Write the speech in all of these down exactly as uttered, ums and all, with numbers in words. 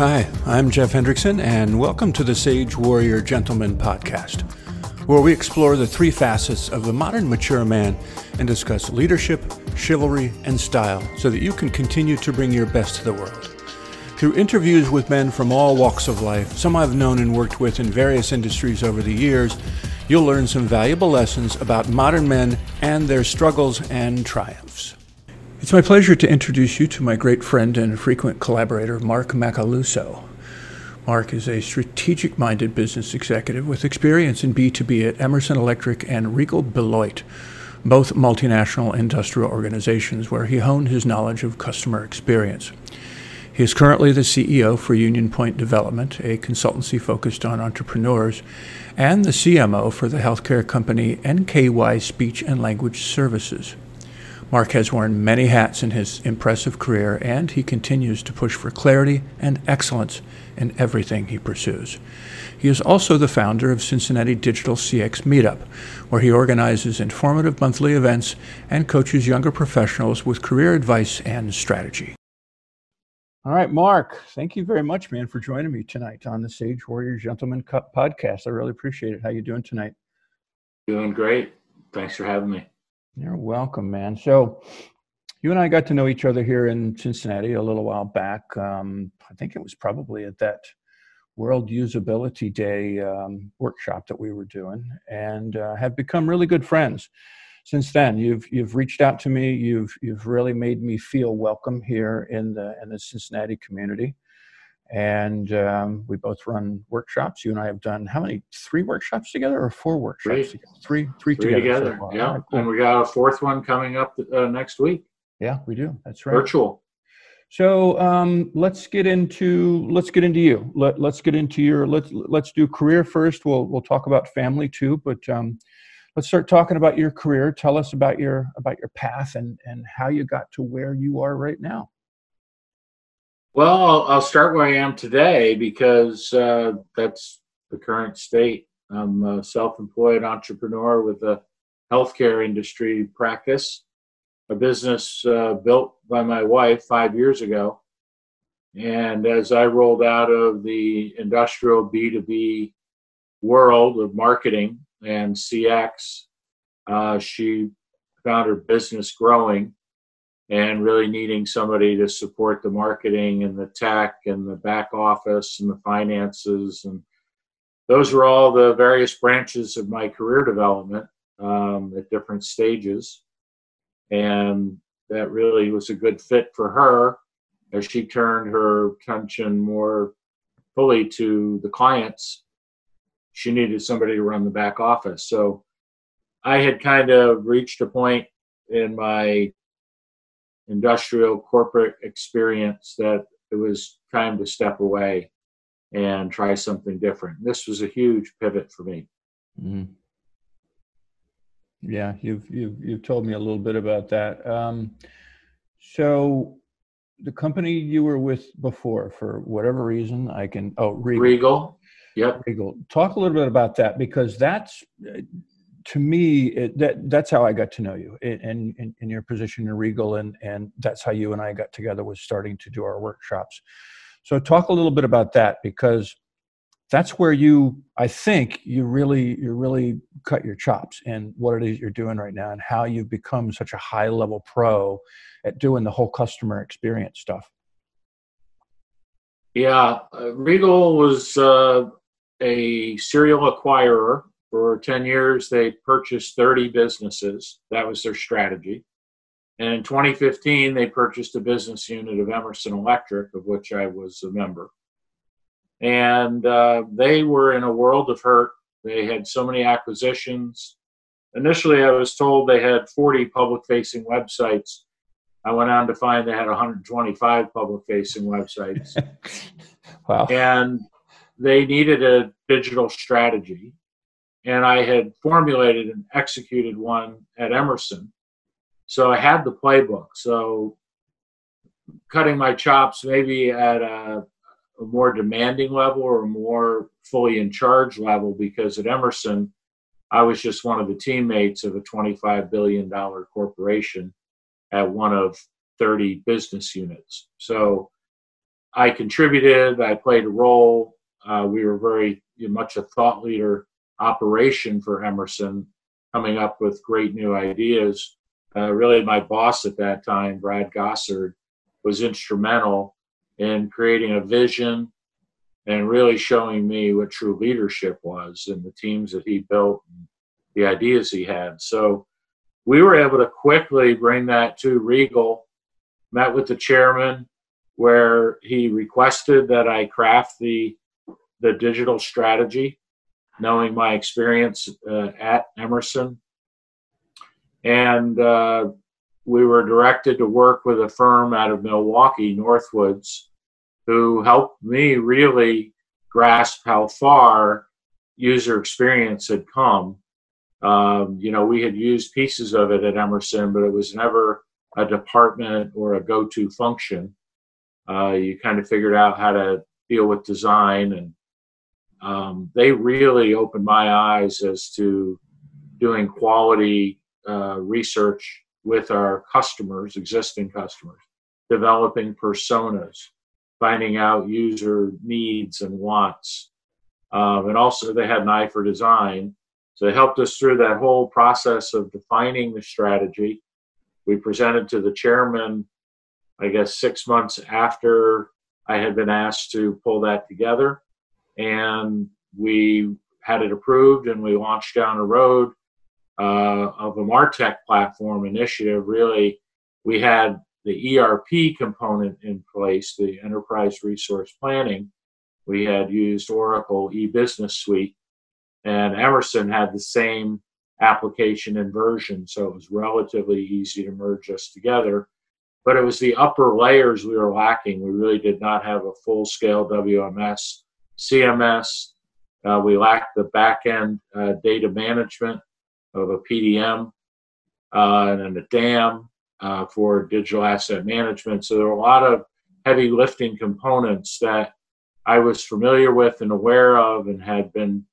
Hi, I'm Jeff Hendrickson, and welcome to the Sage Warrior Gentleman Podcast, where we explore the three facets of the modern mature man and discuss leadership, chivalry, and style so that you can continue to bring your best to the world. Through interviews with men from all walks of life, some I've known and worked with in various industries over the years, you'll learn some valuable lessons about modern men and their struggles and triumphs. It's my pleasure to introduce you to my great friend and frequent collaborator, Mark Macaluso. Mark is a strategic-minded business executive with experience in B two B at Emerson Electric and Regal Beloit, both multinational industrial organizations where he honed his knowledge of customer experience. He is currently the C E O for Union Point Development, a consultancy focused on entrepreneurs, and the C M O for the healthcare company N K Y Speech and Language Services. Mark has worn many hats in his impressive career, and he continues to push for clarity and excellence in everything he pursues. He is also the founder of Cincinnati Digital C X Meetup, where he organizes informative monthly events and coaches younger professionals with career advice and strategy. All right, Mark, thank you very much, man, for joining me tonight on the Sage Warrior Gentleman Cup podcast. I really appreciate it. How you doing tonight? Doing great. Thanks for having me. You're welcome, man. So you and I got to know each other here in Cincinnati a little while back. Um, I think it was probably at that World Usability Day um, workshop that we were doing, and uh, have become really good friends. Since then, you've you've reached out to me. You've you've really made me feel welcome here in the in the Cincinnati community, and um, we both run workshops. You and I have done how many? Three workshops together, or four workshops? Three, together? three, three, three together. together. Yeah, right, cool. And we got a fourth one coming up uh, next week. Yeah, we do. That's right. Virtual. So um, let's get into let's get into you. Let let's get into your let's let's do career first. We'll we'll talk about family too, but. Um, Let's start talking about your career. Tell us about your about your path and, and how you got to where you are right now. Well, I'll, I'll start where I am today because uh, that's the current state. I'm a self-employed entrepreneur with a healthcare industry practice, a business uh, built by my wife five years ago. And as I rolled out of the industrial B two B world of marketing and C X, uh, she found her business growing and really needing somebody to support the marketing and the tech and the back office and the finances. And those were all the various branches of my career development um, at different stages. And that really was a good fit for her as she turned her attention more fully to the clients. She needed somebody to run the back office. So I had kind of reached a point in my industrial corporate experience that it was time to step away and try something different. This was a huge pivot for me. Mm-hmm. Yeah, you've, you've, you've told me a little bit about that. Um, so the company you were with before, for whatever reason, I can, oh, Regal. Regal. Yep. Regal. Talk a little bit about that, because that's, to me, it, that that's how I got to know you in, in, in your position in Regal, and, and that's how you and I got together, was starting to do our workshops. So talk a little bit about that, because that's where you, I think, you really you really cut your chops in what it is you're doing right now and how you've become such a high-level pro at doing the whole customer experience stuff. Yeah, uh, Regal was... Uh... a serial acquirer. For ten years, they purchased thirty businesses. That was their strategy. And in twenty fifteen, they purchased a business unit of Emerson Electric, of which I was a member. And uh, they were in a world of hurt. They had so many acquisitions. Initially, I was told they had forty public-facing websites. I went on to find they had one hundred twenty-five public-facing websites. Wow. And they needed a digital strategy, and I had formulated and executed one at Emerson. So I had the playbook. So cutting my chops maybe at a, a more demanding level or a more fully in charge level, because at Emerson, I was just one of the teammates of a twenty-five billion dollars corporation at one of thirty business units. So I contributed, I played a role. Uh, we were very you know, much a thought leader operation for Emerson, coming up with great new ideas. Uh, really, my boss at that time, Brad Gossard, was instrumental in creating a vision and really showing me what true leadership was and the teams that he built and the ideas he had. So we were able to quickly bring that to Regal, met with the chairman, where he requested that I craft the the digital strategy, knowing my experience uh, at Emerson. And uh, we were directed to work with a firm out of Milwaukee, Northwoods, who helped me really grasp how far user experience had come. Um, you know, we had used pieces of it at Emerson, but it was never a department or a go-to function. Uh, you kind of figured out how to deal with design, and um, they really opened my eyes as to doing quality uh, research with our customers, existing customers, developing personas, finding out user needs and wants. Um, and also they had an eye for design. So they helped us through that whole process of defining the strategy. We presented to the chairman, I guess, six months after I had been asked to pull that together, and we had it approved, and we launched down a road uh, of a MarTech platform initiative. Really, we had the E R P component in place, the enterprise resource planning. We had used Oracle eBusiness Suite, and Emerson had the same application and version, so it was relatively easy to merge us together. But it was the upper layers we were lacking. We really did not have a full-scale W M S, C M S. Uh, we lacked the back-end uh, data management of a P D M uh, and then a D A M uh, for digital asset management. So there were a lot of heavy lifting components that I was familiar with and aware of and had been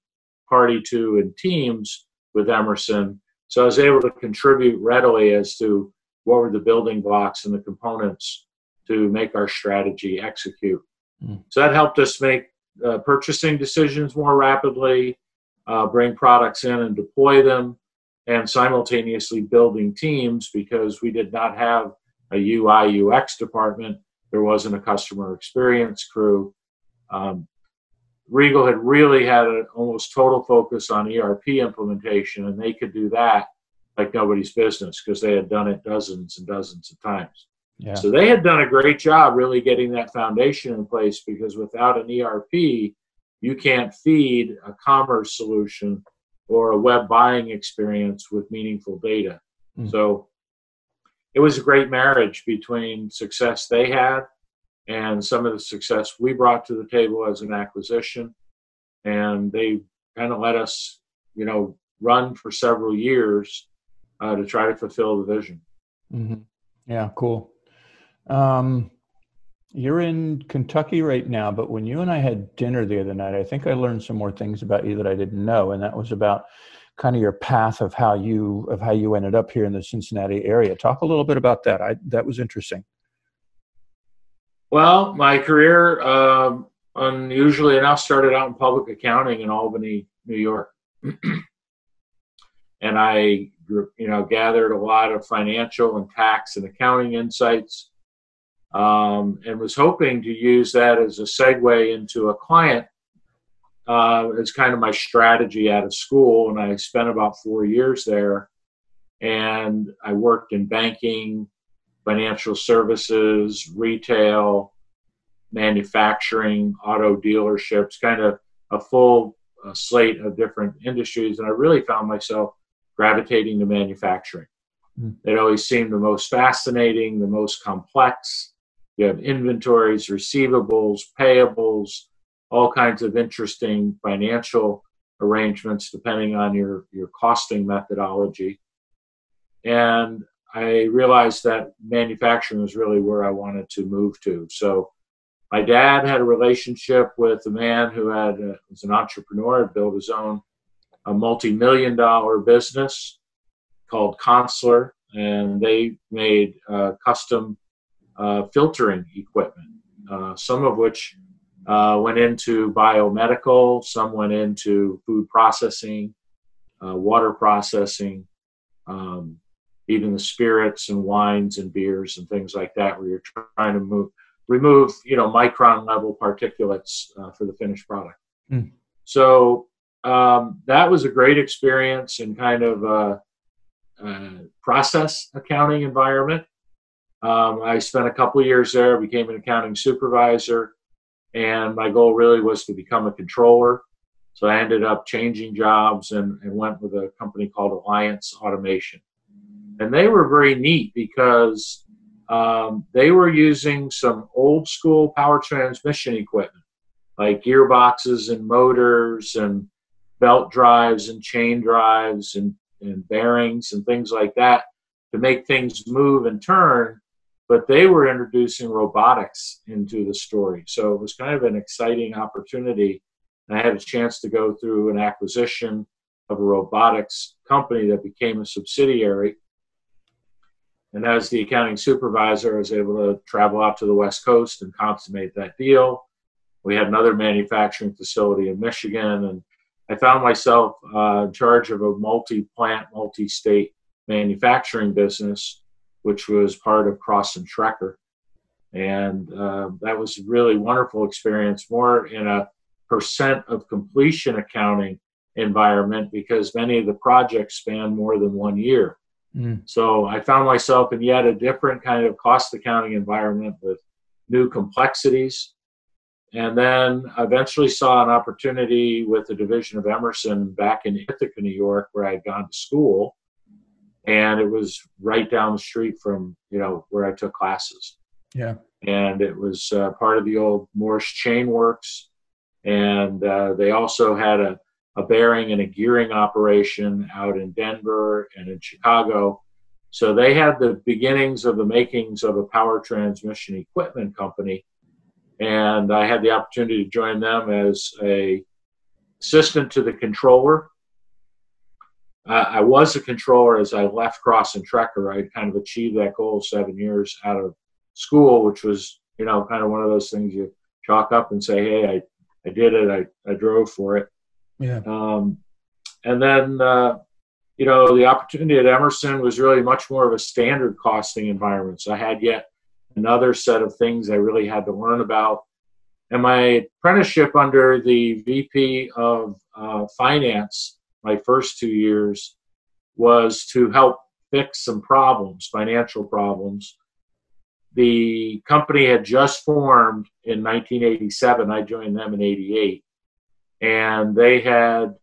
party to in teams with Emerson. So I was able to contribute readily as to what were the building blocks and the components to make our strategy execute. Mm. So that helped us make uh, purchasing decisions more rapidly, uh, bring products in and deploy them, and simultaneously building teams, because we did not have a U I U X department. There wasn't a customer experience crew. Um, Regal had really had an almost total focus on E R P implementation, and they could do that like nobody's business, because they had done it dozens and dozens of times. Yeah. So they had done a great job really getting that foundation in place, because without an E R P, you can't feed a commerce solution or a web buying experience with meaningful data. Mm. So it was a great marriage between success they had and some of the success we brought to the table as an acquisition. And they kind of let us, you know, run for several years Uh, to try to fulfill the vision. Mm-hmm. Yeah, cool. Um, you're in Kentucky right now, but when you and I had dinner the other night, I think I learned some more things about you that I didn't know, and that was about kind of your path of how you of how you ended up here in the Cincinnati area. Talk a little bit about that. I, that was interesting. Well, my career, um, unusually enough, started out in public accounting in Albany, New York, and I. you know, gathered a lot of financial and tax and accounting insights, um, and was hoping to use that as a segue into a client uh, as kind of my strategy out of school. And I spent about four years there, and I worked in banking, financial services, retail, manufacturing, auto dealerships, kind of a full uh, slate of different industries. And I really found myself gravitating to manufacturing. It always seemed the most fascinating, the most complex. You have inventories, receivables, payables, all kinds of interesting financial arrangements depending on your, your costing methodology. And I realized that manufacturing was really where I wanted to move to. So my dad had a relationship with a man who had a, was an entrepreneur, had built his own a multi-million dollar business called Consular, and they made uh, custom uh, filtering equipment uh, some of which uh, went into biomedical, some went into food processing, uh, water processing, um, even the spirits and wines and beers and things like that, where you're trying to move, remove, you know, micron level particulates uh, for the finished product. Mm. So um, that was a great experience in kind of a, a process accounting environment. Um, I spent a couple of years there, became an accounting supervisor, and my goal really was to become a controller. So I ended up changing jobs and, and went with a company called Alliance Automation. And they were very neat because um, they were using some old school power transmission equipment, like gearboxes and motors and belt drives and chain drives and, and bearings and things like that to make things move and turn. But they were introducing robotics into the story. So it was kind of an exciting opportunity. And I had a chance to go through an acquisition of a robotics company that became a subsidiary. And as the accounting supervisor, I was able to travel out to the West Coast and consummate that deal. We had another manufacturing facility in Michigan, and I found myself uh, in charge of a multi-plant, multi-state manufacturing business, which was part of Cross and Trekker. And uh, that was a really wonderful experience, more in a percent of completion accounting environment, because many of the projects span more than one year. Mm. So I found myself in yet a different kind of cost accounting environment with new complexities. And then eventually saw an opportunity with the division of Emerson back in Ithaca, New York, where I had gone to school. And it was right down the street from, you know, where I took classes. Yeah. And it was uh, part of the old Morse Chain Works. And uh, they also had a a bearing and a gearing operation out in Denver and in Chicago. So they had the beginnings of the makings of a power transmission equipment company. And I had the opportunity to join them as a assistant to the controller. Uh, I was a controller as I left Cross and Trekker. I kind of achieved that goal seven years out of school, which was, you know, kind of one of those things you chalk up and say, hey, I, I did it. I, I drove for it. Yeah. Um, and then, uh, you know, the opportunity at Emerson was really much more of a standard costing environment. So I had yet another set of things I really had to learn about. And my apprenticeship under the V P of uh, finance, my first two years, was to help fix some problems, financial problems. The company had just formed in nineteen eighty-seven. I joined them in eighty-eight. And they had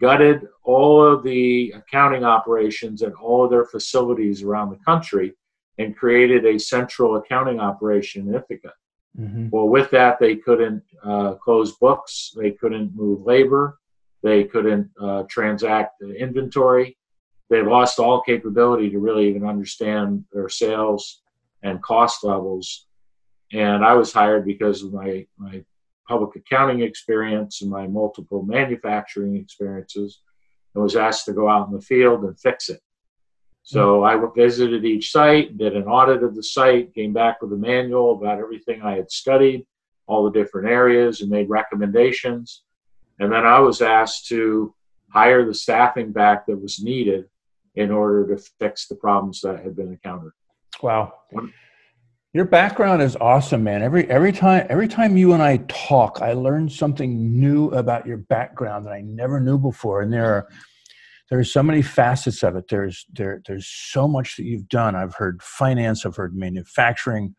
gutted all of the accounting operations at all of their facilities around the country and created a central accounting operation in Ithaca. Mm-hmm. Well, with that, they couldn't uh, close books. They couldn't move labor. They couldn't uh, transact inventory. They lost all capability to really even understand their sales and cost levels. And I was hired because of my my. public accounting experience and my multiple manufacturing experiences, and was asked to go out in the field and fix it. So I visited each site, did an audit of the site, came back with a manual about everything I had studied, all the different areas, and made recommendations. And then I was asked to hire the staffing back that was needed in order to fix the problems that had been encountered. Wow. Your background is awesome, man. Every every time every time you and I talk, I learn something new about your background that I never knew before. And there are there are so many facets of it. There's there there's so much that you've done. I've heard finance. I've heard manufacturing.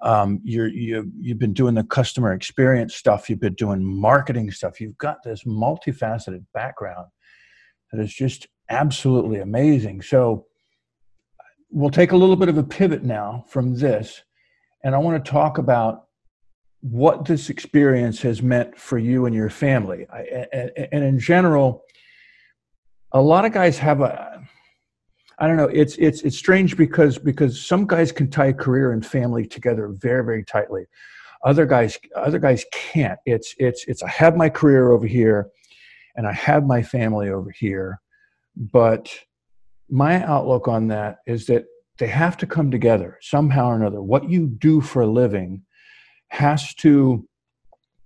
Um, you're you you've been doing the customer experience stuff. You've been doing marketing stuff. You've got this multifaceted background that is just absolutely amazing. So we'll take a little bit of a pivot now from this, and I want to talk about what this experience has meant for you and your family. I, and, and in general, a lot of guys have a, I don't know, it's it's it's strange because because some guys can tie career and family together very, very tightly. Other guys other guys can't. It's it's it's I have my career over here, and I have my family over here, but my outlook on that is that they have to come together somehow or another. What you do for a living has to,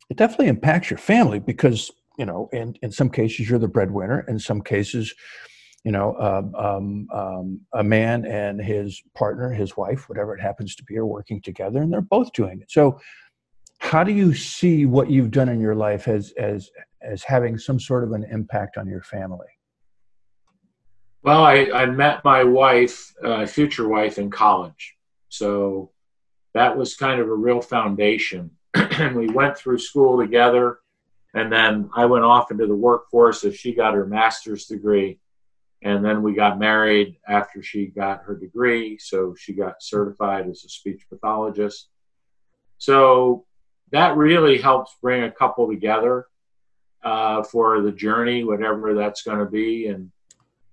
it definitely impacts your family because, you know, in, in some cases you're the breadwinner. In some cases, you know, um, um, um, a man and his partner, his wife, whatever it happens to be, are working together and they're both doing it. So how do you see what you've done in your life as, as, as having some sort of an impact on your family? Well, I, I met my wife, uh, future wife, in college. So that was kind of a real foundation. And we went through school together, and then I went off into the workforce as she got her master's degree. And then we got married after she got her degree. So she got certified as a speech pathologist. So that really helps bring a couple together uh, for the journey, whatever that's going to be. And,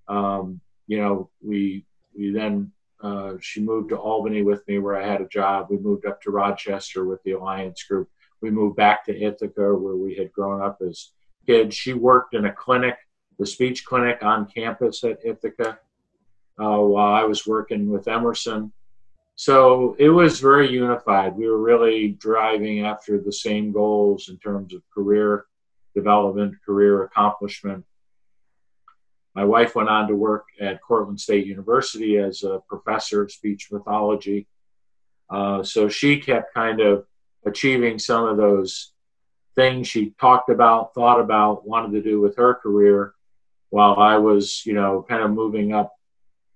um, you know, we, we then, uh, she moved to Albany with me where I had a job. We moved up to Rochester with the Alliance Group. We moved back to Ithaca where we had grown up as kids. She worked in a clinic, the speech clinic on campus at Ithaca, uh, while I was working with Emerson. So it was very unified. We were really driving after the same goals in terms of career development, career accomplishment. My wife went on to work at Cortland State University as a professor of speech pathology. Uh, so she kept kind of achieving some of those things she talked about, thought about, wanted to do with her career, while I was, you know, kind of moving up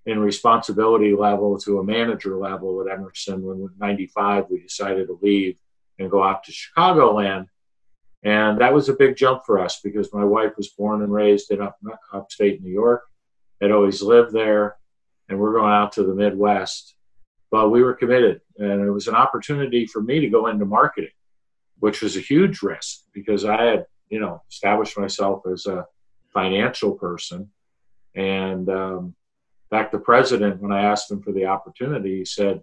in responsibility level to a manager level at Emerson. When in ninety-five, we decided to leave and go out to Chicagoland. And that was a big jump for us because my wife was born and raised in up, upstate New York, had always lived there, and we're going out to the Midwest. But we were committed, and it was an opportunity for me to go into marketing, which was a huge risk because I had, you know, established myself as a financial person. And um, in fact, the president, when I asked him for the opportunity, he said,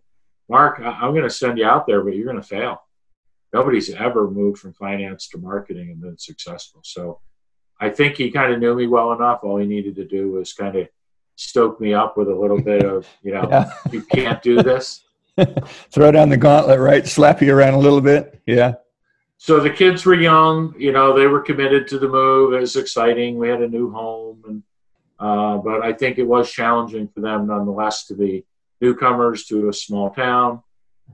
"Mark, I- I'm going to send you out there, but you're going to fail. Nobody's ever moved from finance to marketing and been successful." So I think he kind of knew me well enough. All he needed to do was kind of stoke me up with a little bit of, you know, yeah. You can't do this. Throw down the gauntlet, right? Slap you around a little bit. Yeah. So the kids were young, you know, they were committed to the move. It was exciting. We had a new home. and uh, But I think it was challenging for them nonetheless to be newcomers to a small town.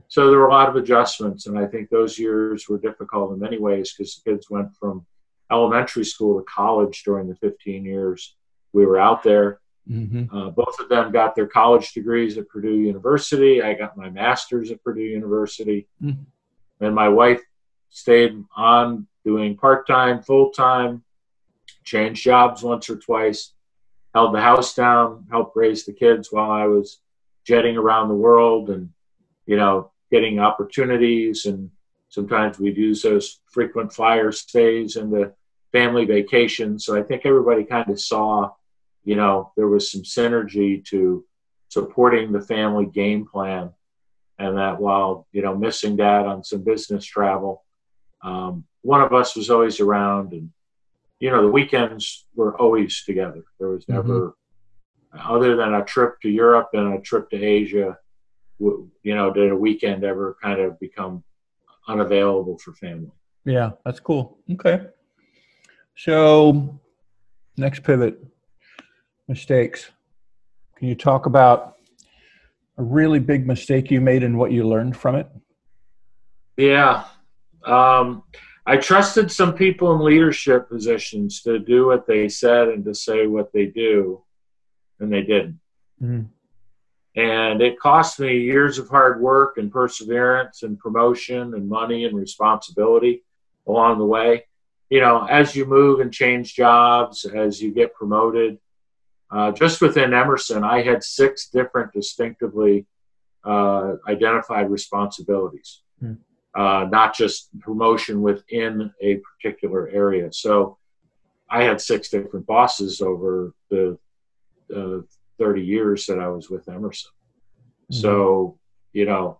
So there were a lot of adjustments, and I think those years were difficult in many ways because the kids went from elementary school to college during the fifteen years we were out there. Mm-hmm. Uh, both of them got their college degrees at Purdue University. I got my master's at Purdue University. Mm-hmm. And my wife stayed on doing part-time, full-time, changed jobs once or twice, held the house down, helped raise the kids while I was jetting around the world and, you know, getting opportunities. And sometimes we'd use those frequent flyer stays and the family vacations. So I think everybody kind of saw, you know, there was some synergy to supporting the family game plan, and that while, you know, missing dad on some business travel, um, one of us was always around. And, you know, the weekends were always together. There was never, mm-hmm. other than a trip to Europe and a trip to Asia, you know, did a weekend ever kind of become unavailable for family? Yeah, that's cool. Okay. So next pivot, mistakes. Can you talk about a really big mistake you made and what you learned from it? Yeah. Um, I trusted some people in leadership positions to do what they said and to say what they do, and they didn't. Mm-hmm. And it cost me years of hard work and perseverance and promotion and money and responsibility along the way. You know, as you move and change jobs, as you get promoted, uh, just within Emerson, I had six different distinctively uh, identified responsibilities, mm. uh, not just promotion within a particular area. So I had six different bosses over the uh, thirty years that I was with Emerson. Mm-hmm. So, you know,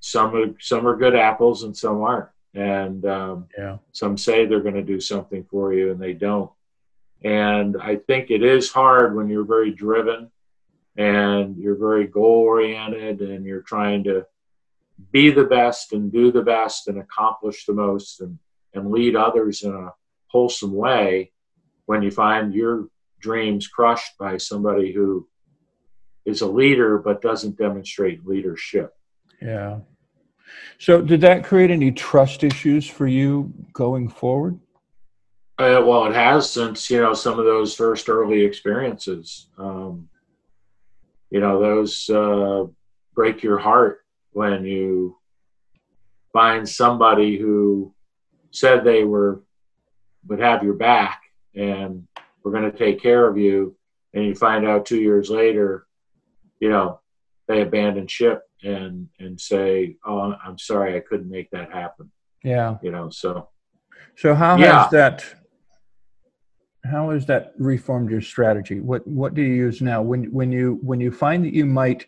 some are, some are good apples and some aren't. And um, yeah. some say they're going to do something for you and they don't. And I think it is hard when you're very driven and you're very goal oriented and you're trying to be the best and do the best and accomplish the most and, and lead others in a wholesome way when you find your dreams crushed by somebody who is a leader but doesn't demonstrate leadership. Yeah. So did that create any trust issues for you going forward? Uh, well, it has since, you know, some of those first early experiences. Um, you know, those uh, break your heart when you find somebody who said they were would have your back and we're going to take care of you, and you find out two years later, you know, they abandon ship and and say, "Oh, I'm sorry, I couldn't make that happen." Yeah, you know. So, so how yeah. has that? How has that reformed your strategy? What what do you use now when when you when you find that you might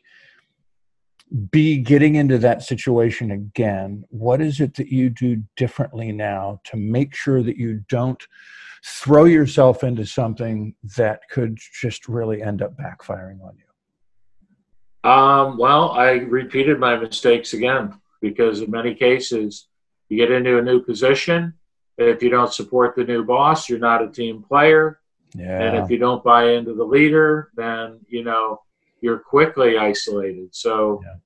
be getting into that situation again? What is it that you do differently now to make sure that you don't throw yourself into something that could just really end up backfiring on you? Um, well, I repeated my mistakes again, because in many cases you get into a new position. If you don't support the new boss, you're not a team player. Yeah. And if you don't buy into the leader, then, you know, you're quickly isolated. So yeah.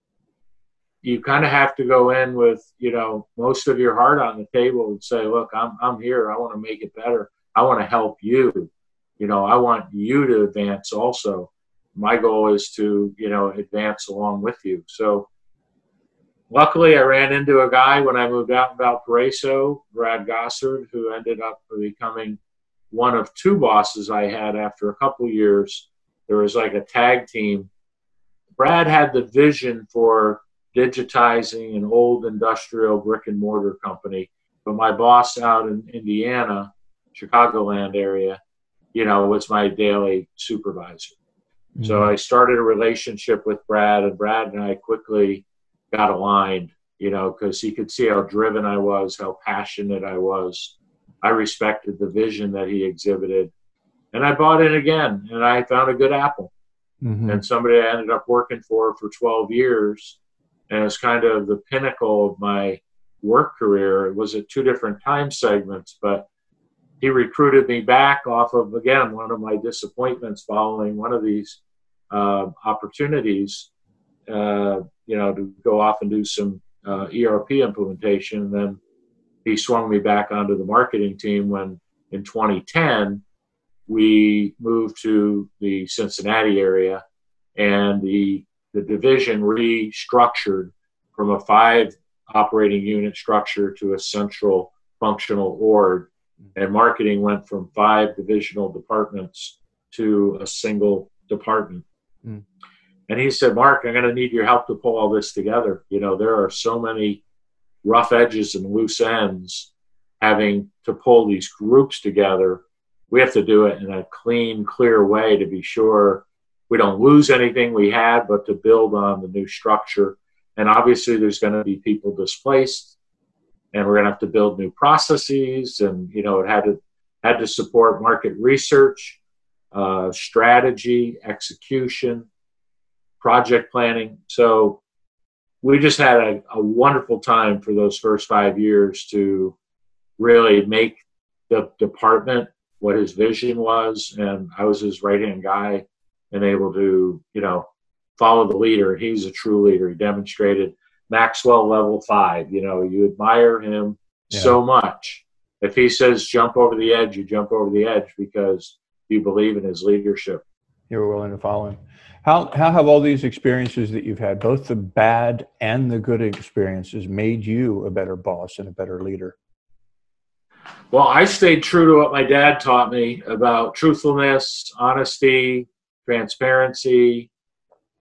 you kind of have to go in with, you know, most of your heart on the table and say, look, I'm I'm here. I want to make it better. I want to help you. You know, I want you to advance also. My goal is to, you know, advance along with you. So luckily, I ran into a guy when I moved out in Valparaiso, Brad Gossard, who ended up becoming one of two bosses I had after a couple years. There was like a tag team. Brad had the vision for digitizing an old industrial brick and mortar company, but my boss out in Indiana, Chicagoland area, you know, was my daily supervisor. Mm-hmm. So I started a relationship with Brad, and Brad and I quickly got aligned, you know, because he could see how driven I was, how passionate I was. I respected the vision that he exhibited. And I bought in again, and I found a good apple. Mm-hmm. And somebody I ended up working for for twelve years, and it's kind of the pinnacle of my work career. It was at two different time segments, but he recruited me back off of, again, one of my disappointments following one of these uh, opportunities, uh, you know, to go off and do some uh, E R P implementation. And then he swung me back onto the marketing team when in twenty ten, we moved to the Cincinnati area, and the the division restructured from a five operating unit structure to a central functional org, and marketing went from five divisional departments to a single department. Mm. And he said, Mark, I'm going to need your help to pull all this together. You know, there are so many rough edges and loose ends, having to pull these groups together. We have to do it in a clean, clear way to be sure we don't lose anything we had, but to build on the new structure. And obviously there's going to be people displaced, and we're going to have to build new processes. And, you know, it had to, had to support market research, uh, strategy, execution, project planning. So we just had a, a wonderful time for those first five years to really make the department what his vision was, and I was his right-hand guy and able to, you know, follow the leader. He's a true leader. He demonstrated Maxwell level five. You know, you admire him yeah. so much. If he says jump over the edge, you jump over the edge because you believe in his leadership. You were willing to follow him. How, how have all these experiences that you've had, both the bad and the good experiences, made you a better boss and a better leader? Well, I stayed true to what my dad taught me about truthfulness, honesty, transparency,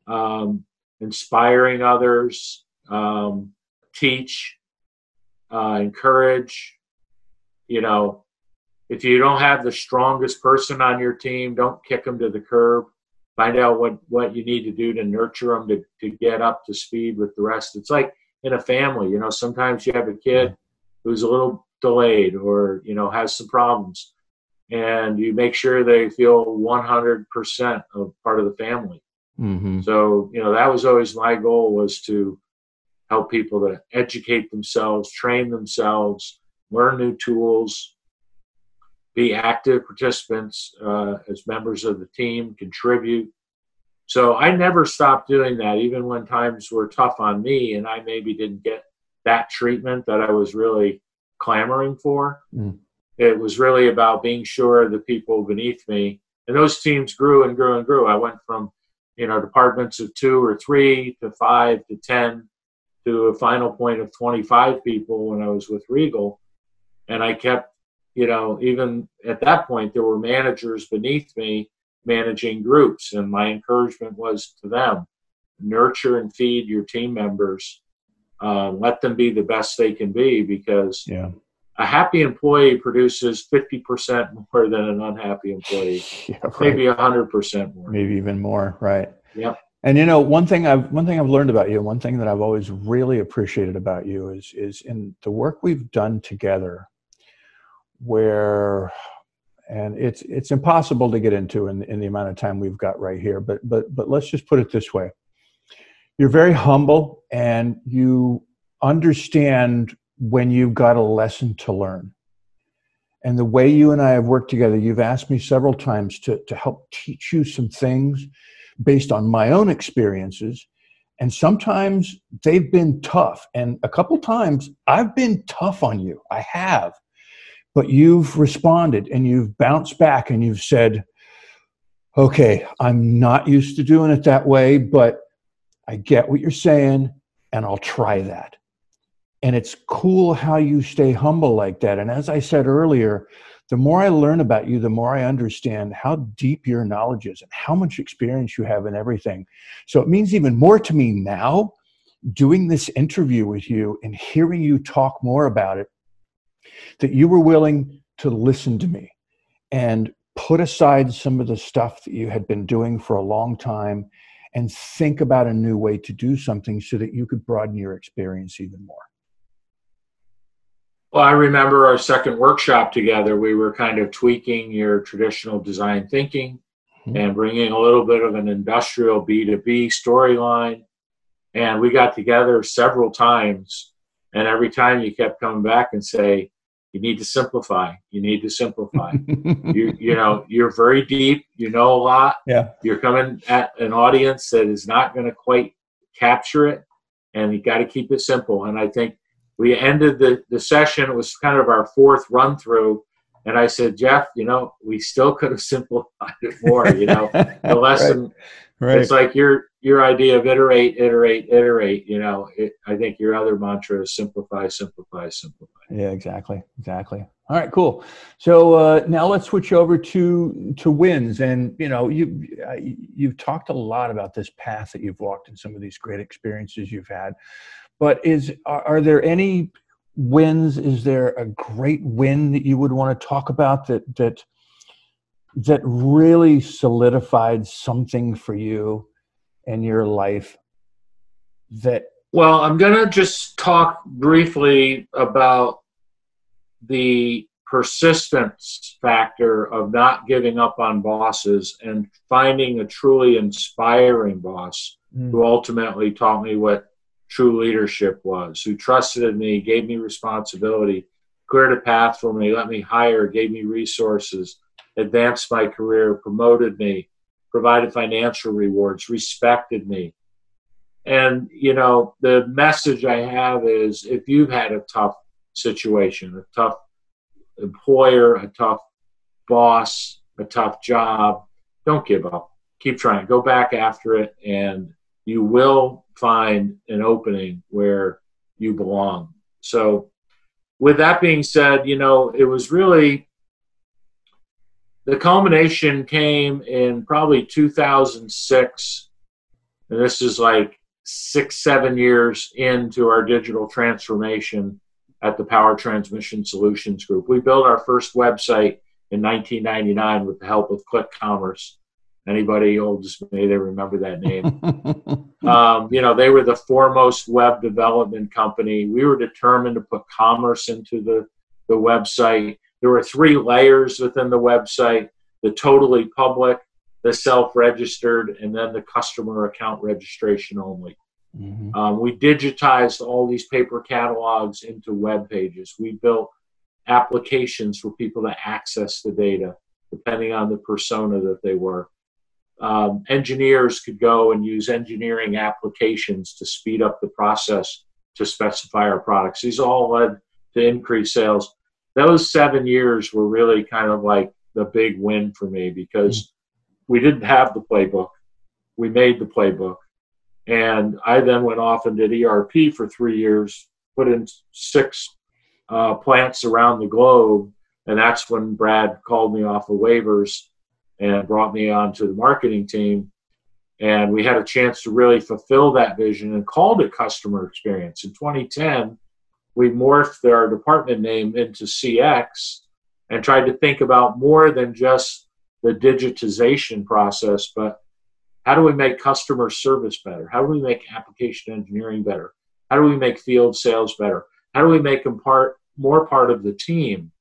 um, inspiring others, um, teach, uh, encourage. You know, if you don't have the strongest person on your team, don't kick them to the curb. Find out what, what you need to do to nurture them to, to get up to speed with the rest. It's like in a family, you know, sometimes you have a kid who's a little delayed or, you know, has some problems, and you make sure they feel one hundred percent of part of the family. Mm-hmm. So, you know, that was always my goal, was to help people to educate themselves, train themselves, learn new tools, be active participants uh, as members of the team, contribute. So I never stopped doing that, even when times were tough on me and I maybe didn't get that treatment that I was really clamoring for. Mm. It was really about being sure the people beneath me, and those teams grew and grew and grew. I went from, you know, departments of two or three to five to ten to a final point of twenty-five people when I was with Regal. And I kept, you know, even at that point, there were managers beneath me managing groups. And my encouragement was to them, nurture and feed your team members. Uh, let them be the best they can be, because yeah. a happy employee produces fifty percent more than an unhappy employee, yeah, right. maybe one hundred percent more. Maybe even more, right. Yeah. And, you know, one thing I've one thing I've learned about you, one thing that I've always really appreciated about you is is in the work we've done together, where, and it's it's impossible to get into in, in the amount of time we've got right here, but but but let's just put it this way. You're very humble, and you understand when you've got a lesson to learn. And the way you and I have worked together, you've asked me several times to, to help teach you some things based on my own experiences. And sometimes they've been tough. And a couple times I've been tough on you. I have. But you've responded, and you've bounced back, and you've said, okay, I'm not used to doing it that way, but I get what you're saying, and I'll try that. And it's cool how you stay humble like that. And as I said earlier, the more I learn about you, the more I understand how deep your knowledge is and how much experience you have in everything. So it means even more to me now, doing this interview with you and hearing you talk more about it, that you were willing to listen to me and put aside some of the stuff that you had been doing for a long time and think about a new way to do something so that you could broaden your experience even more. Well, I remember our second workshop together, we were kind of tweaking your traditional design thinking mm-hmm. and bringing a little bit of an industrial B two B storyline. And we got together several times, and every time you kept coming back and say, you need to simplify. You need to simplify. you you know, you're very deep. You know a lot. Yeah. You're coming at an audience that is not going to quite capture it, and you got to keep it simple. And I think we ended the, the session. It was kind of our fourth run through. And I said, Jeff, you know, we still could have simplified it more, you know, the lesson. Right. Right. It's like your, your idea of iterate, iterate, iterate, you know, it, I think your other mantra is simplify, simplify, simplify. Yeah, exactly. Exactly. All right, cool. So uh, now let's switch over to, to wins. And, you know, you, uh, you've talked a lot about this path that you've walked and some of these great experiences you've had, but is, are, are there any wins? Is there a great win that you would want to talk about that that that really solidified something for you in your life? That well, I'm gonna just talk briefly about the persistence factor of not giving up on bosses and finding a truly inspiring boss mm. who ultimately taught me what true leadership was, who trusted in me, gave me responsibility, cleared a path for me, let me hire, gave me resources, advanced my career, promoted me, provided financial rewards, respected me. And, you know, the message I have is if you've had a tough situation, a tough employer, a tough boss, a tough job, don't give up. Keep trying. Go back after it, and you will find an opening where you belong. So with that being said, you know, it was really, the culmination came in probably two thousand six. And this is like six, seven years into our digital transformation at the Power Transmission Solutions Group. We built our first website in nineteen ninety-nine with the help of ClickCommerce. Anybody old as me, they remember that name. um, you know, they were the foremost web development company. We were determined to put commerce into the, the website. There were three layers within the website, the totally public, the self-registered, and then the customer account registration only. Mm-hmm. Um, we digitized all these paper catalogs into web pages. We built applications for people to access the data, depending on the persona that they were. Um, engineers could go and use engineering applications to speed up the process to specify our products. These all led to increased sales. Those seven years were really kind of like the big win for me, because mm-hmm. we didn't have the playbook. We made the playbook. And I then went off and did E R P for three years, put in six uh, plants around the globe. And that's when Brad called me off of waivers and brought me onto the marketing team. And we had a chance to really fulfill that vision and called it customer experience. In twenty ten, we morphed our department name into C X and tried to think about more than just the digitization process, but how do we make customer service better? How do we make application engineering better? How do we make field sales better? How do we make them part, more part of the team?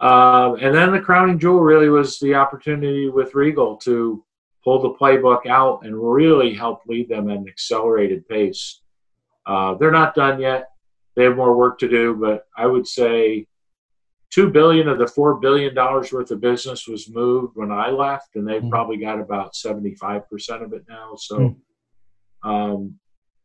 Uh, and then the crowning jewel really was the opportunity with Regal to pull the playbook out and really help lead them at an accelerated pace. Uh, they're not done yet. They have more work to do, but I would say two billion dollars of the four billion dollars worth of business was moved when I left, and they've mm. probably got about seventy-five percent of it now. So, mm. um,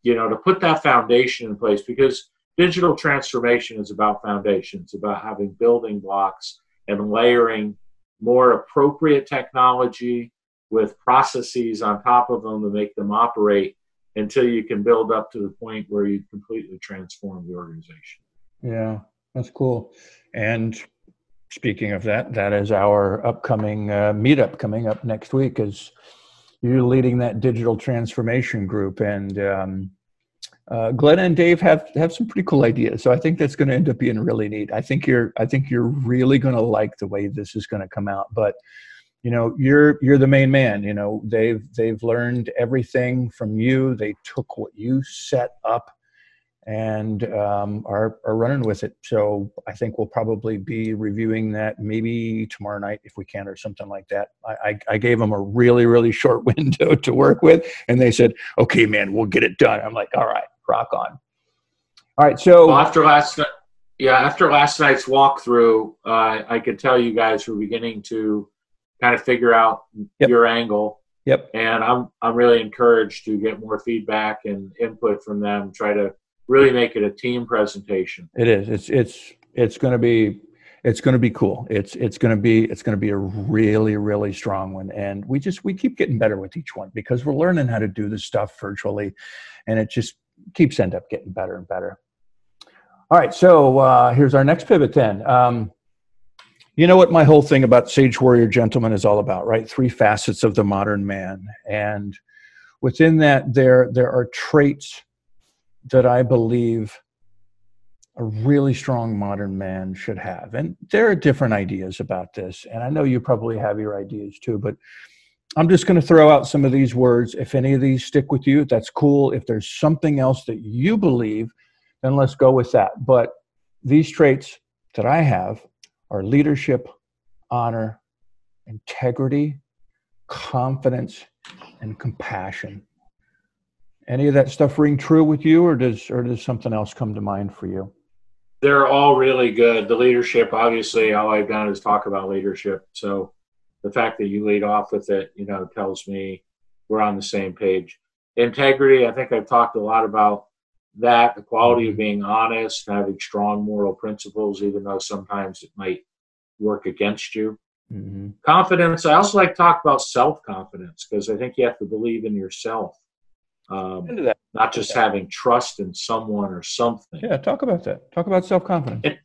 you know, to put that foundation in place, because digital transformation is about foundations, about having building blocks and layering more appropriate technology with processes on top of them to make them operate until you can build up to the point where you completely transform the organization. Yeah. That's cool. And speaking of that, that is our upcoming uh, meetup coming up next week, is you're leading that digital transformation group. And um, uh, Glenn and Dave have, have some pretty cool ideas. So I think that's going to end up being really neat. I think you're, I think you're really going to like the way this is going to come out, but you know, you're, you're the main man. You know, they've, they've learned everything from you. They took what you set up and um, are, are running with it. So I think we'll probably be reviewing that maybe tomorrow night if we can, or something like that. I, I, I gave them a really, really short window to work with, and they said, okay, man, we'll get it done. I'm like, all right, rock on. All right, so. Well, after last yeah, after last night's walkthrough, uh, I could tell you guys were beginning to kind of figure out yep. your angle. Yep. And I'm I'm really encouraged to get more feedback and input from them, try to really make it a team presentation. It is. It's, it's, it's going to be, it's going to be cool. It's, it's going to be, it's going to be a really, really strong one. And we just, we keep getting better with each one, because we're learning how to do this stuff virtually, and it just keeps end up getting better and better. All right. So uh, here's our next pivot then. Um, you know what my whole thing about Sage Warrior Gentleman is all about, right? Three facets of the modern man. And within that, there, there are traits that I believe a really strong modern man should have. And there are different ideas about this. And I know you probably have your ideas too, but I'm just going to throw out some of these words. If any of these stick with you, that's cool. If there's something else that you believe, then let's go with that. But these traits that I have are leadership, honor, integrity, confidence, and compassion. Any of that stuff ring true with you, or does or does something else come to mind for you? They're all really good. The leadership, obviously, all I've done is talk about leadership. So the fact that you lead off with it, you know, tells me we're on the same page. Integrity, I think I've talked a lot about that, the quality of being honest, having strong moral principles, even though sometimes it might work against you. Mm-hmm. Confidence, I also like to talk about self-confidence, because I think you have to believe in yourself. Um, not just having trust in someone or something. Yeah, talk about that. Talk about self-confidence. It,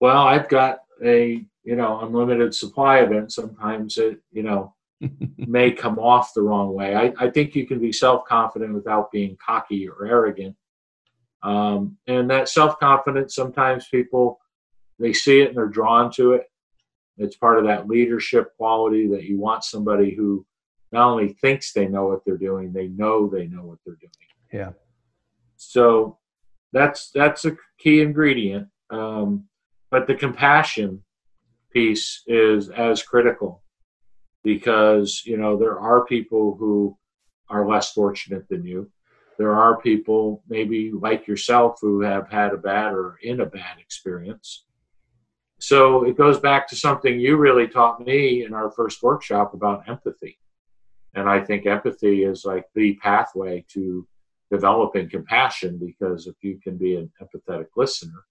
well, I've got a, you know, unlimited supply of it. Sometimes it, you know, may come off the wrong way. I, I think you can be self-confident without being cocky or arrogant. Um, and that self-confidence, sometimes people, they see it and they're drawn to it. It's part of that leadership quality that you want somebody who not only thinks they know what they're doing, they know they know what they're doing. Yeah. So that's that's a key ingredient. Um, but the compassion piece is as critical, because, you know, there are people who are less fortunate than you. There are people maybe like yourself who have had a bad or in a bad experience. So it goes back to something you really taught me in our first workshop about empathy. And I think empathy is like the pathway to developing compassion, because if you can be an empathetic listener,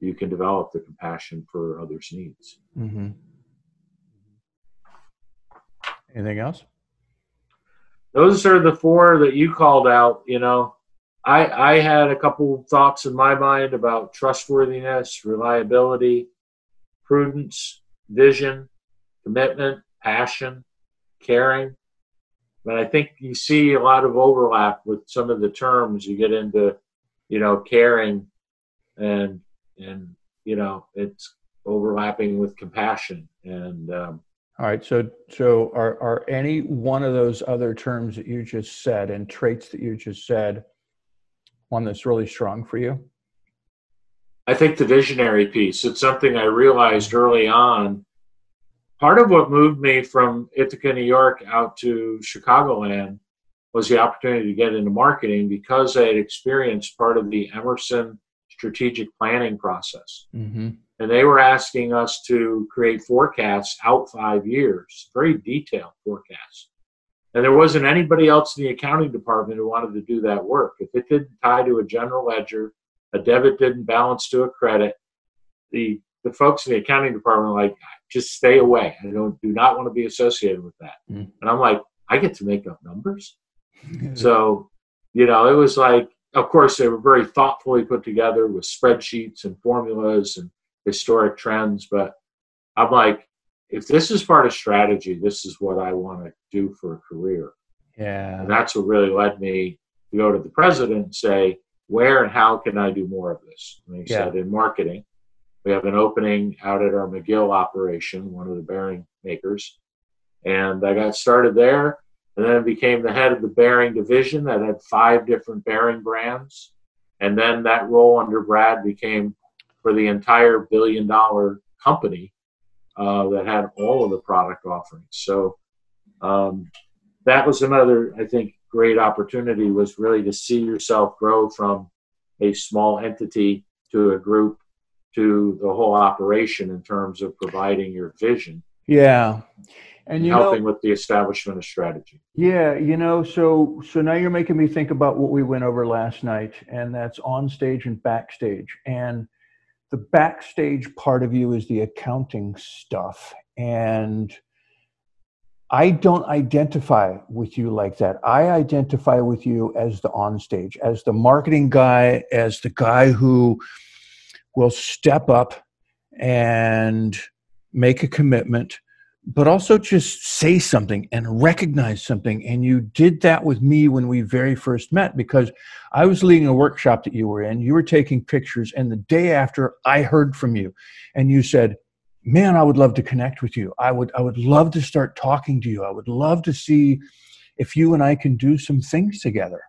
you can develop the compassion for others' needs. Mm-hmm. Anything else? Those are the four that you called out. You know, I, I had a couple thoughts in my mind about trustworthiness, reliability, prudence, vision, commitment, passion, caring. But I think you see a lot of overlap with some of the terms. You get into, you know, caring and, and you know, it's overlapping with compassion. And um, all right. So, so are, are any one of those other terms that you just said and traits that you just said one that's really strong for you? I think the visionary piece, it's something I realized early on. Part of what moved me from Ithaca, New York out to Chicagoland was the opportunity to get into marketing, because I had experienced part of the Emerson strategic planning process. Mm-hmm. And they were asking us to create forecasts out five years, very detailed forecasts. And there wasn't anybody else in the accounting department who wanted to do that work. If it didn't tie to a general ledger, a debit didn't balance to a credit, the the folks in the accounting department are like, just stay away. I don't, do not want to be associated with that. Mm-hmm. And I'm like, I get to make up numbers. Mm-hmm. So, you know, it was like, of course, they were very thoughtfully put together with spreadsheets and formulas and historic trends. But I'm like, if this is part of strategy, this is what I want to do for a career. Yeah. And that's what really led me to go to the president and say, where and how can I do more of this? And he yeah. said, in marketing. We have an opening out at our McGill operation, one of the bearing makers. And I got started there, and then I became the head of the bearing division that had five different bearing brands. And then that role under Brad became for the entire billion dollar company uh, that had all of the product offerings. So um, that was another, I think, great opportunity, was really to see yourself grow from a small entity to a group to the whole operation in terms of providing your vision. Yeah. And, and you helping know, with the establishment of strategy. Yeah. You know, so, so now you're making me think about what we went over last night, and that's on stage and backstage. And the backstage part of you is the accounting stuff. And I don't identify with you like that. I identify with you as the on stage, as the marketing guy, as the guy who will step up and make a commitment, but also just say something and recognize something. And you did that with me when we very first met, because I was leading a workshop that you were in. You were taking pictures, and the day after I heard from you, and you said, man, I would love to connect with you. I would, I would love to start talking to you. I would love to see if you and I can do some things together.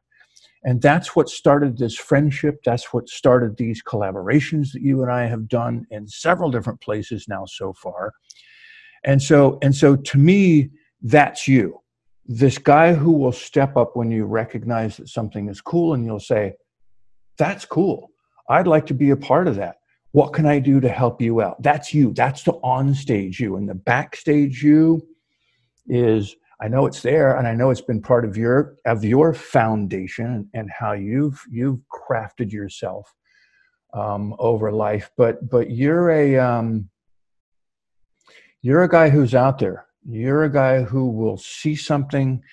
And that's what started this friendship. That's what started these collaborations that you and I have done in several different places now so far. And so, and so to me, that's you. This guy who will step up when you recognize that something is cool, and you'll say, that's cool. I'd like to be a part of that. What can I do to help you out? That's you. That's the on-stage you. And the backstage you is, I know it's there, and I know it's been part of your of your foundation and how you've you've crafted yourself um, over life. But but you're a um, you're a guy who's out there. You're a guy who will see something,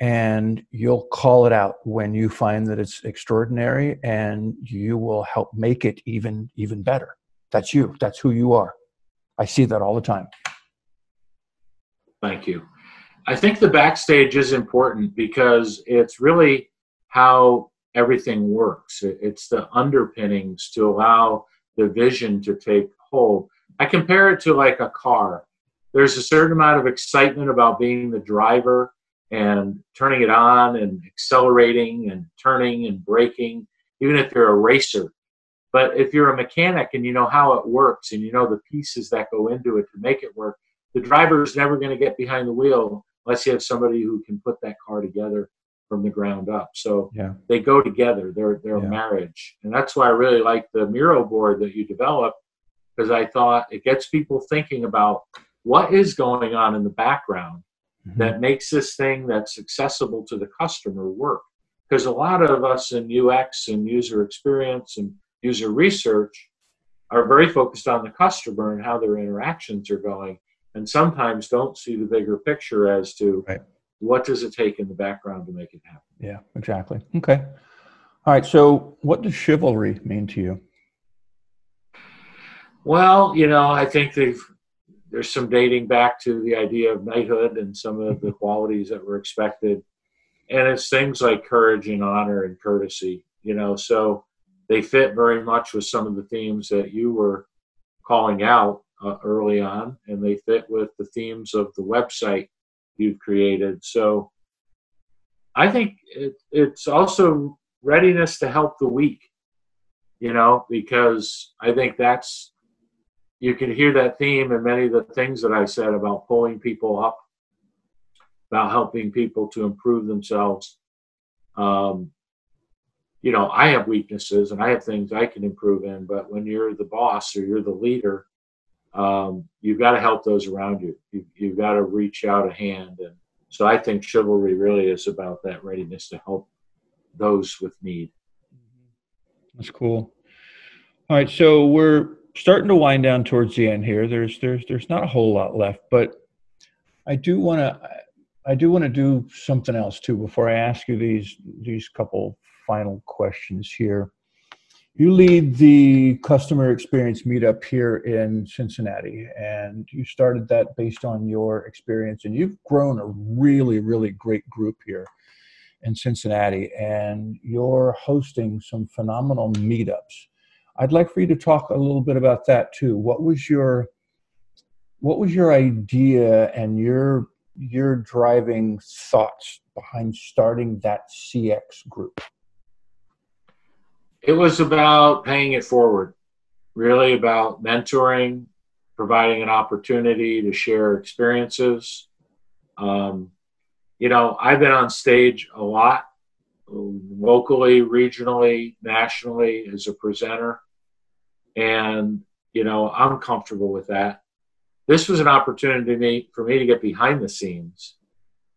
and you'll call it out when you find that it's extraordinary, and you will help make it even even better. That's you. That's who you are. I see that all the time. Thank you. I think the backstage is important because it's really how everything works. It's the underpinnings to allow the vision to take hold. I compare it to like a car. There's a certain amount of excitement about being the driver and turning it on and accelerating and turning and braking, even if you're a racer. But if you're a mechanic and you know how it works and you know the pieces that go into it to make it work, the driver is never going to get behind the wheel unless you have somebody who can put that car together from the ground up. So yeah. they go together. They're, they're yeah. a marriage. And that's why I really like the Miro board that you developed, because I thought it gets people thinking about what is going on in the background mm-hmm. that makes this thing that's accessible to the customer work. Because a lot of us in U X and user experience and user research are very focused on the customer and how their interactions are going, and sometimes don't see the bigger picture as to right. what does it take in the background to make it happen. Yeah, exactly. Okay. All right. So what does chivalry mean to you? Well, you know, I think they've, there's some dating back to the idea of knighthood and some of the qualities that were expected. And it's things like courage and honor and courtesy, you know, so they fit very much with some of the themes that you were calling out uh, early on, and they fit with the themes of the website you've created. So I think it, it's also readiness to help the weak, you know, because I think that's, you can hear that theme in many of the things that I said about pulling people up, about helping people to improve themselves. Um, you know, I have weaknesses and I have things I can improve in, but when you're the boss or you're the leader, um, you've got to help those around you. you. You've got to reach out a hand. And so I think chivalry really is about that readiness to help those with need. That's cool. All right. So we're starting to wind down towards the end here. There's, there's, there's not a whole lot left, but I do want to, I do want to do something else too before I ask you these these couple final questions here. You lead the customer experience meetup here in Cincinnati, and you started that based on your experience, and you've grown a really, really great group here in Cincinnati, and you're hosting some phenomenal meetups. I'd like for you to talk a little bit about that too. What was your what was your idea and your your driving thoughts behind starting that C X group? It was about paying it forward, really about mentoring, providing an opportunity to share experiences. Um, you know, I've been on stage a lot, locally, regionally, nationally, as a presenter. And, you know, I'm comfortable with that. This was an opportunity for me to get behind the scenes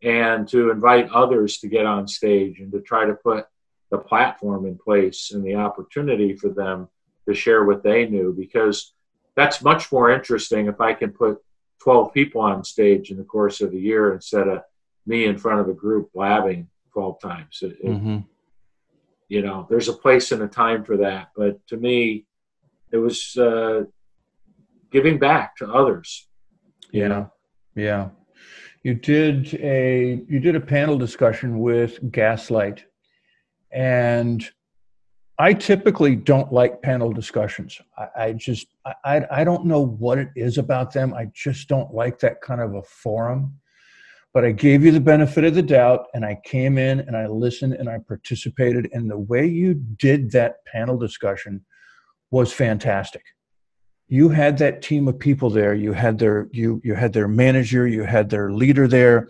and to invite others to get on stage and to try to put the platform in place and the opportunity for them to share what they knew, because that's much more interesting if I can put twelve people on stage in the course of a year instead of me in front of a group blabbing twelve times. It, mm-hmm. it, you know, there's a place and a time for that. But to me, it was... Uh, giving back to others. Yeah. Yeah. You did a, you did a panel discussion with Gaslight, and I typically don't like panel discussions. I, I just, I, I don't know what it is about them. I just don't like that kind of a forum, but I gave you the benefit of the doubt, and I came in and I listened and I participated. And the way you did that panel discussion was fantastic. You had that team of people there. You had their you you had their manager, you had their leader there,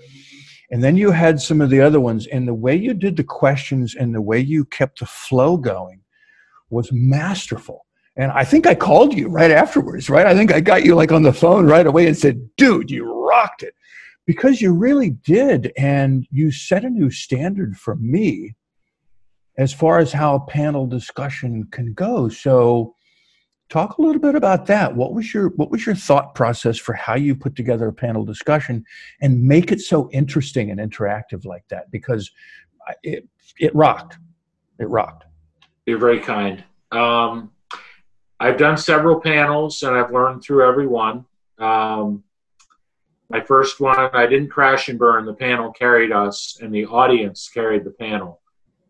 and then you had some of the other ones. And the way you did the questions and the way you kept the flow going was masterful. And I think I called you right afterwards, right? I think I got you like on the phone right away and said, dude, you rocked it, because you really did. And you set a new standard for me as far as how panel discussion can go. So talk a little bit about that. What was your what was your thought process for how you put together a panel discussion and make it so interesting and interactive like that? Because it it rocked. It rocked. You're very kind. Um, I've done several panels, and I've learned through every one. Um, my first one, I didn't crash and burn. The panel carried us, and the audience carried the panel.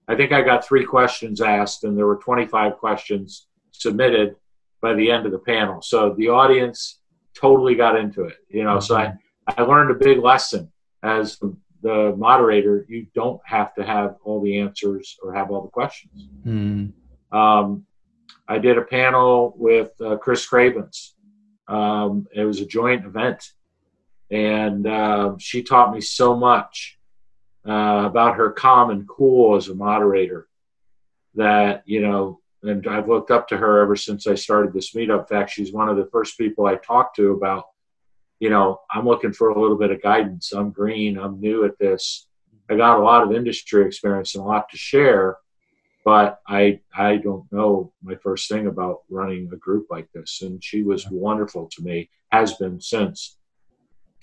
I think I got three questions asked, and there were twenty-five questions submitted by the end of the panel. So the audience totally got into it, you know, mm-hmm. so I, I learned a big lesson as the moderator. You don't have to have all the answers or have all the questions. Mm. Um, I did a panel with uh, Chris Cravens. Um, it was a joint event, and uh, she taught me so much uh, about her calm and cool as a moderator that, you know, and I've looked up to her ever since I started this meetup. In fact, she's one of the first people I talked to about, you know, I'm looking for a little bit of guidance. I'm green. I'm new at this. I got a lot of industry experience and a lot to share, but I I don't know my first thing about running a group like this. And she was wonderful to me, has been since.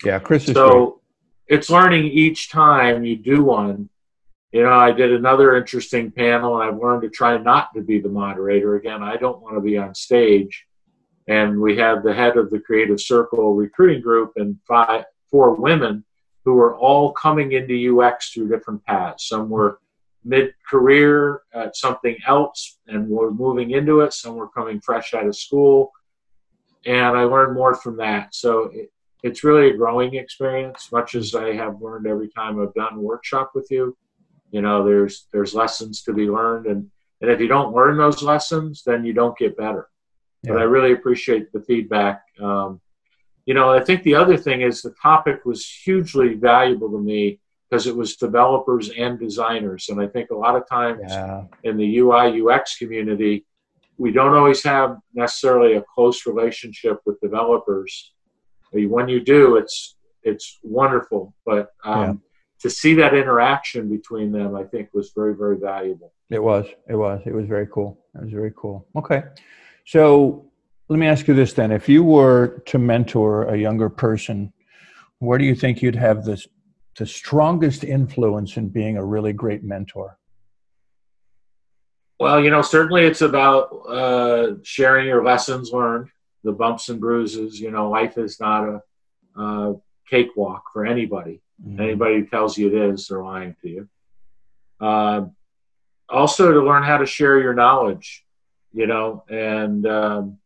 Yeah, Chris is so great. It's learning each time you do one. You know, I did another interesting panel, and I've learned to try not to be the moderator. Again, I don't want to be on stage. And we had the head of the Creative Circle recruiting group and five, four women who were all coming into U X through different paths. Some were mid-career at something else and were moving into it. Some were coming fresh out of school. And I learned more from that. So it, it's really a growing experience, much as I have learned every time I've done a workshop with you. You know, there's there's lessons to be learned, and, and if you don't learn those lessons, then you don't get better. Yeah. But I really appreciate the feedback. Um, you know, I think the other thing is the topic was hugely valuable to me because it was developers and designers. And I think a lot of times yeah. in the U I U X community, we don't always have necessarily a close relationship with developers. When you do, it's it's wonderful, but um yeah. to see that interaction between them, I think, was very, very valuable. It was. It was. It was very cool. It was very cool. Okay. So let me ask you this then. If you were to mentor a younger person, where do you think you'd have this, the strongest influence in being a really great mentor? Well, you know, certainly it's about uh, sharing your lessons learned, the bumps and bruises. You know, life is not a uh, cakewalk for anybody. Mm-hmm. Anybody who tells you it is, they're lying to you. Uh, also, to learn how to share your knowledge, you know, and um,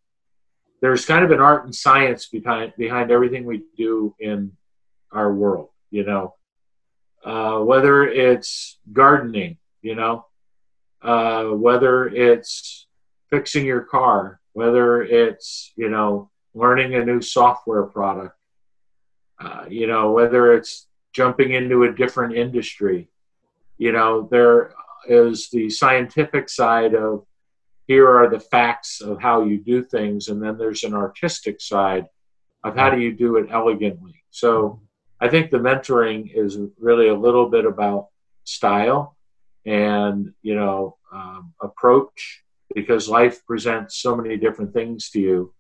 there's kind of an art and science behind behind everything we do in our world, you know, uh, whether it's gardening, you know, uh, whether it's fixing your car, whether it's, you know, learning a new software product, uh, you know, whether it's jumping into a different industry. You know, there is the scientific side of here are the facts of how you do things, and then there's an artistic side of how do you do it elegantly. So I think the mentoring is really a little bit about style and, you know, um, approach, because life presents so many different things to you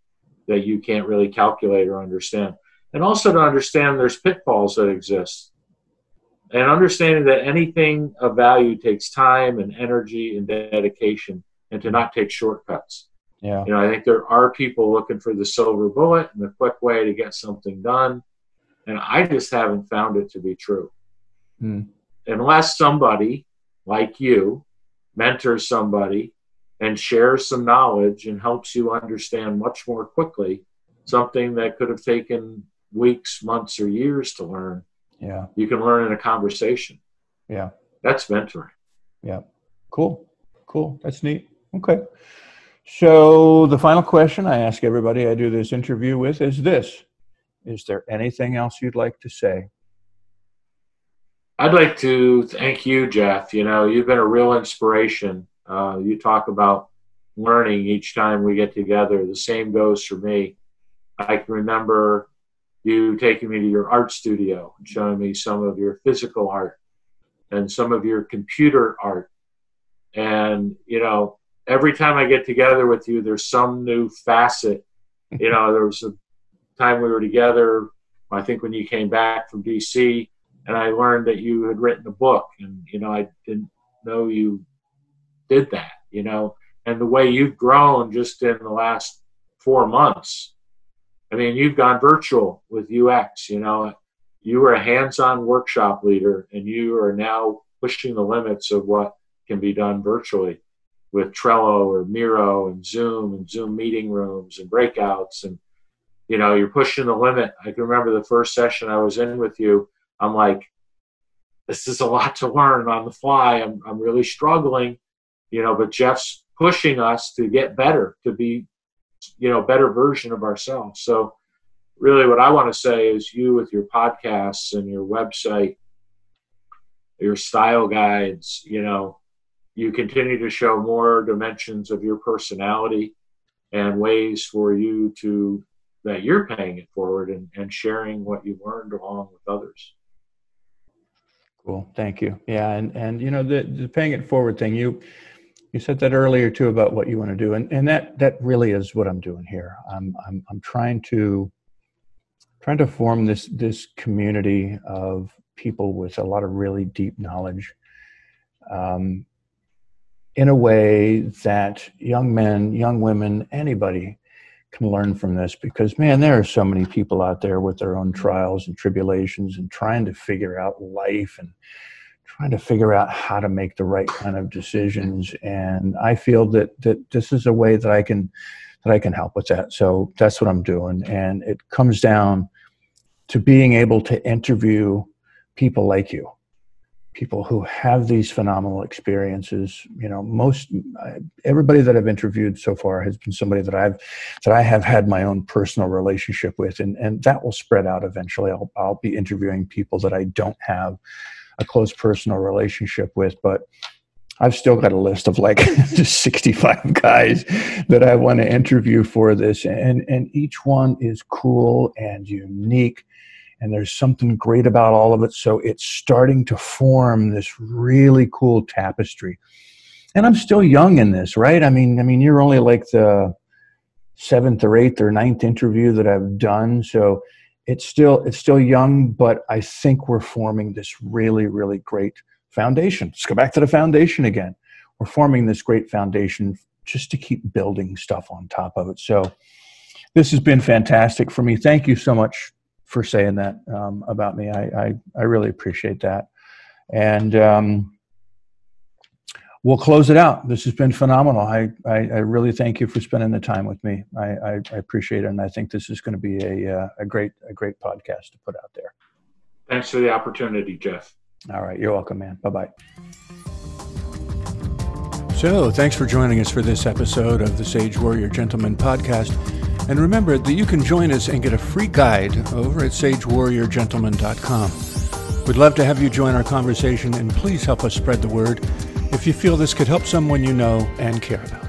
that you can't really calculate or understand. And also to understand there's pitfalls that exist, and understanding that anything of value takes time and energy and dedication, and to not take shortcuts. Yeah. You know, I think there are people looking for the silver bullet and the quick way to get something done. And I just haven't found it to be true. Hmm. Unless somebody like you mentors somebody and shares some knowledge and helps you understand much more quickly something that could have taken weeks, months, or years to learn. Yeah. You can learn in a conversation. Yeah. That's mentoring. Yeah. Cool. Cool. That's neat. Okay. So the final question I ask everybody I do this interview with is this. Is there anything else you'd like to say? I'd like to thank you, Jeff. You know, you've been a real inspiration. Uh, you talk about learning each time we get together. The same goes for me. I can remember you taking me to your art studio and showing me some of your physical art and some of your computer art. And, you know, every time I get together with you, there's some new facet. You know, there was a time we were together, I think when you came back from D C, and I learned that you had written a book. And, you know, I didn't know you did that, you know, and the way you've grown just in the last four months. I mean, you've gone virtual with U X, you know. You were a hands-on workshop leader, and you are now pushing the limits of what can be done virtually with Trello or Miro and Zoom and Zoom meeting rooms and breakouts. And, you know, you're pushing the limit. I can remember the first session I was in with you. I'm like, this is a lot to learn on the fly. I'm, I'm really struggling, you know, but Jeff's pushing us to get better, to be, you know, better version of ourselves. So really what I want to say is you with your podcasts and your website your style guides, you know, you continue to show more dimensions of your personality and ways for you to, that you're paying it forward and, and sharing what you've learned along with others. Cool. Thank you. Yeah. And, and, you know, the, the paying it forward thing, you, you said that earlier too, about what you want to do. And, and that, that really is what I'm doing here. I'm, I'm, I'm trying to, trying to form this, this community of people with a lot of really deep knowledge, um, in a way that young men, young women, anybody can learn from this, because, man, there are so many people out there with their own trials and tribulations and trying to figure out life and trying to figure out how to make the right kind of decisions. And I feel that, that this is a way that I can, that I can help with that. So that's what I'm doing. And it comes down to being able to interview people like you, people who have these phenomenal experiences. You know, most, everybody that I've interviewed so far has been somebody that I've, that I have had my own personal relationship with, and, and that will spread out eventually. I'll, I'll be interviewing people that I don't have a close personal relationship with, but I've still got a list of like sixty-five guys that I want to interview for this. And, and each one is cool and unique, and there's something great about all of it. So it's starting to form this really cool tapestry. And I'm still young in this, right? I mean, I mean, you're only like the seventh or eighth or ninth interview that I've done. So it's still, it's still young, but I think we're forming this really, really great foundation. Let's go back to the foundation again. We're forming this great foundation just to keep building stuff on top of it. So this has been fantastic for me. Thank you so much for saying that um, about me. I, I, I really appreciate that. And um, we'll close it out. This has been phenomenal. I, I, I really thank you for spending the time with me. I, I, I appreciate it. And I think this is going to be a, uh, a great, a great podcast to put out there. Thanks for the opportunity, Jeff. All right. You're welcome, man. Bye-bye. So thanks for joining us for this episode of the Sage Warrior Gentleman Podcast. And remember that you can join us and get a free guide over at sage warrior gentleman dot com. We'd love to have you join our conversation, and please help us spread the word if you feel this could help someone you know and care about.